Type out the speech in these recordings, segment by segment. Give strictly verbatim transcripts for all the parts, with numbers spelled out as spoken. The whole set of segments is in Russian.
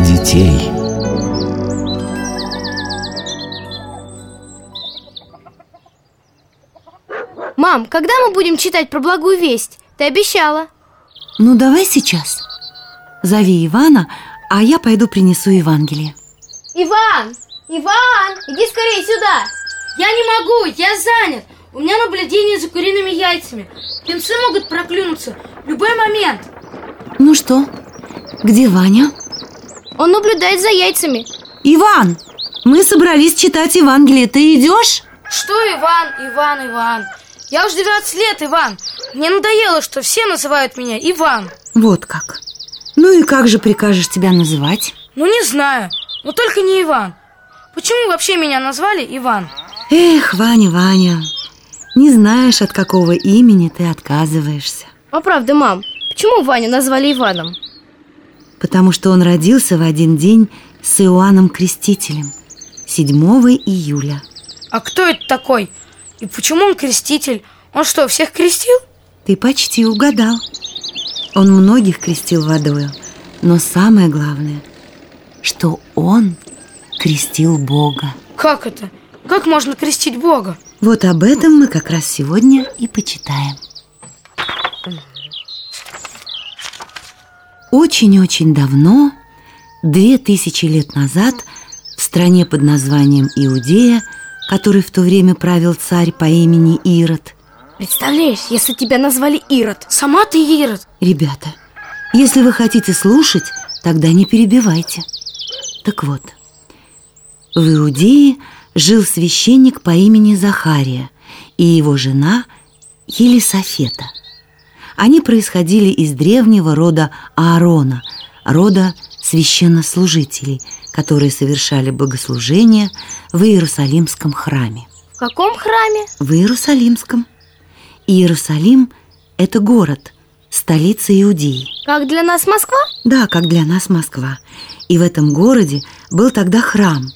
для детей. Мам, когда мы будем читать про благую весть? Ты обещала. Ну, давай сейчас. Зови Ивана, а я пойду принесу Евангелие. Иван! Иван! Иди скорее сюда! Я не могу, я занят. У меня наблюдение за куриными яйцами. Птенцы могут проклюнуться в любой момент. Ну что, где Ваня? Он наблюдает за яйцами. Иван, мы собрались читать Евангелие, ты идешь? Что, Иван, Иван, Иван? Я уже девятнадцать лет, Иван. Мне надоело, что все называют меня Иван. Вот как. Ну и как же прикажешь тебя называть? Ну не знаю, но только не Иван. Почему вообще меня назвали Иван? Эх, Ваня, Ваня, не знаешь, от какого имени ты отказываешься. А правда, мам, почему Ваню назвали Иваном? Потому что он родился в один день с Иоанном Крестителем, седьмого июля. А кто это такой? И почему он креститель? Он что, всех крестил? Ты почти угадал. Он многих крестил водою, но самое главное, что он крестил Бога. Как это? Как можно крестить Бога? Вот об этом мы как раз сегодня и почитаем. Очень-очень давно, две тысячи лет назад, в стране под названием Иудея, который в то время правил царь по имени Ирод. Представляешь, если тебя назвали Ирод, сама ты Ирод. Ребята, если вы хотите слушать, тогда не перебивайте. Так вот, в Иудее жил священник по имени Захария и его жена Елисавета. Они происходили из древнего рода Аарона, рода священнослужителей, которые совершали богослужения в Иерусалимском храме. В каком храме? В Иерусалимском. Иерусалим – это город, столица Иудеи. Как для нас Москва? Да, как для нас Москва. И в этом городе был тогда храм,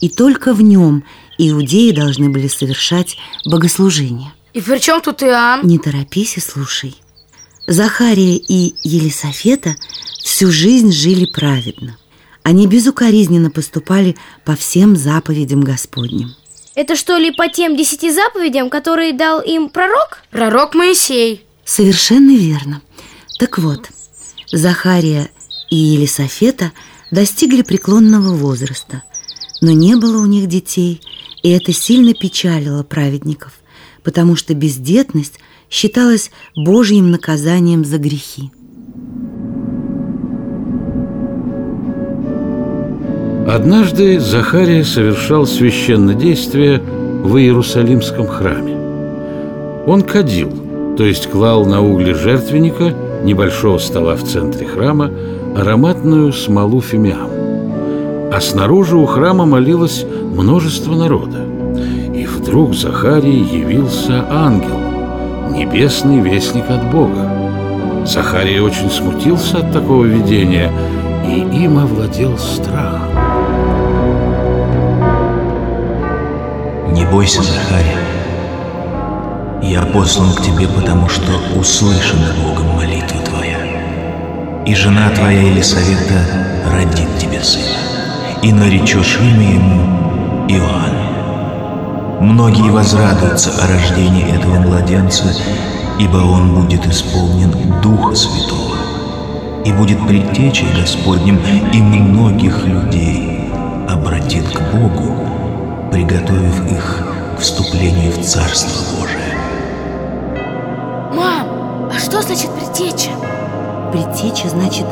и только в нем иудеи должны были совершать богослужение. И при чем тут Иоанн? Не торопись и слушай. Захария и Елисавета всю жизнь жили праведно. Они безукоризненно поступали по всем заповедям Господним. Это что ли по тем десяти заповедям, которые дал им пророк? Пророк Моисей. Совершенно верно. Так вот, Захария и Елисавета достигли преклонного возраста, но не было у них детей, и это сильно печалило праведников, потому что бездетность считалась Божьим наказанием за грехи. Однажды Захария совершал священное действие в Иерусалимском храме. Он кадил, то есть клал на угли жертвенника, небольшого стола в центре храма, ароматную смолу фимиам. А снаружи у храма молилось множество народа. И вдруг Захарии явился ангел, небесный вестник от Бога. Захария очень смутился от такого видения, и им овладел страх. Не бойся, Захария. Я послан к тебе, потому что услышана Богом молитва твоя. И жена твоя Елисавета родит тебе сына, и наречешь имя ему Иоанн. Многие возрадуются о рождении этого младенца, ибо он будет исполнен Духа Святого и будет предтечей Господним, и многих людей обратит к Богу, приготовив их к вступлению в Царство Божие. Мам, а что значит предтеча? Предтеча значит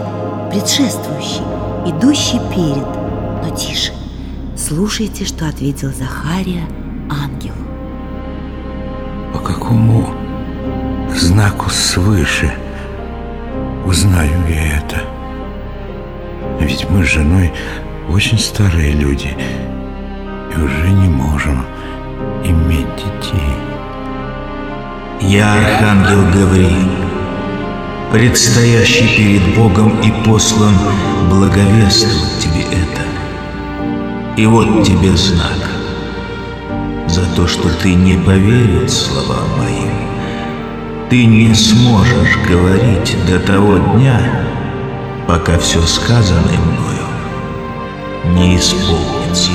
предшествующий, идущий перед. Но тише, слушайте, что ответил Захария ангелу. По какому знаку свыше узнаю я это? Ведь мы с женой очень старые люди и уже не можем иметь детей. Я Архангел Гавриил, предстоящий перед Богом и послан благовествовать тебе это. И вот тебе знак. За то, что ты не поверил словам моим, ты не сможешь говорить до того дня, пока все сказанное мною не исполнится.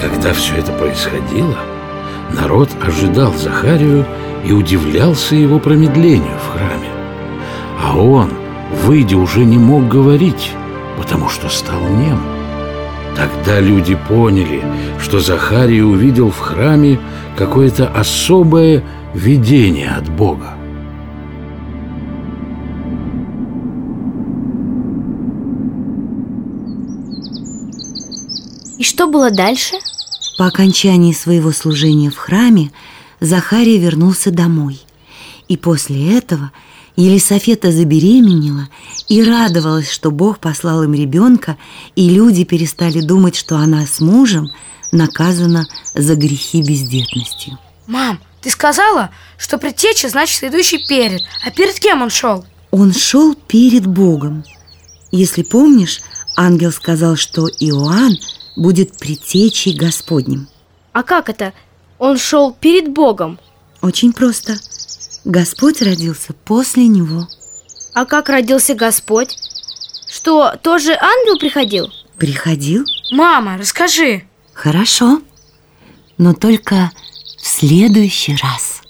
Когда все это происходило, народ ожидал Захарию и удивлялся его промедлению в храме. А он, выйдя, уже не мог говорить, потому что стал нем. Тогда люди поняли, что Захария увидел в храме какое-то особое видение от Бога. И что было дальше? По окончании своего служения в храме Захария вернулся домой. И после этого Елисавета забеременела и радовалась, что Бог послал им ребенка, и люди перестали думать, что она с мужем наказана за грехи бездетностью. Мам, ты сказала, что предтеча значит идущий перед. А перед кем он шел? Он шел перед Богом. Если помнишь, ангел сказал, что Иоанн будет предтечей Господним. А как это? Он шел перед Богом? Очень просто. Господь родился после него. А как родился Господь? Что, тоже ангел приходил? Приходил. Мама, расскажи. Хорошо, но только в следующий раз.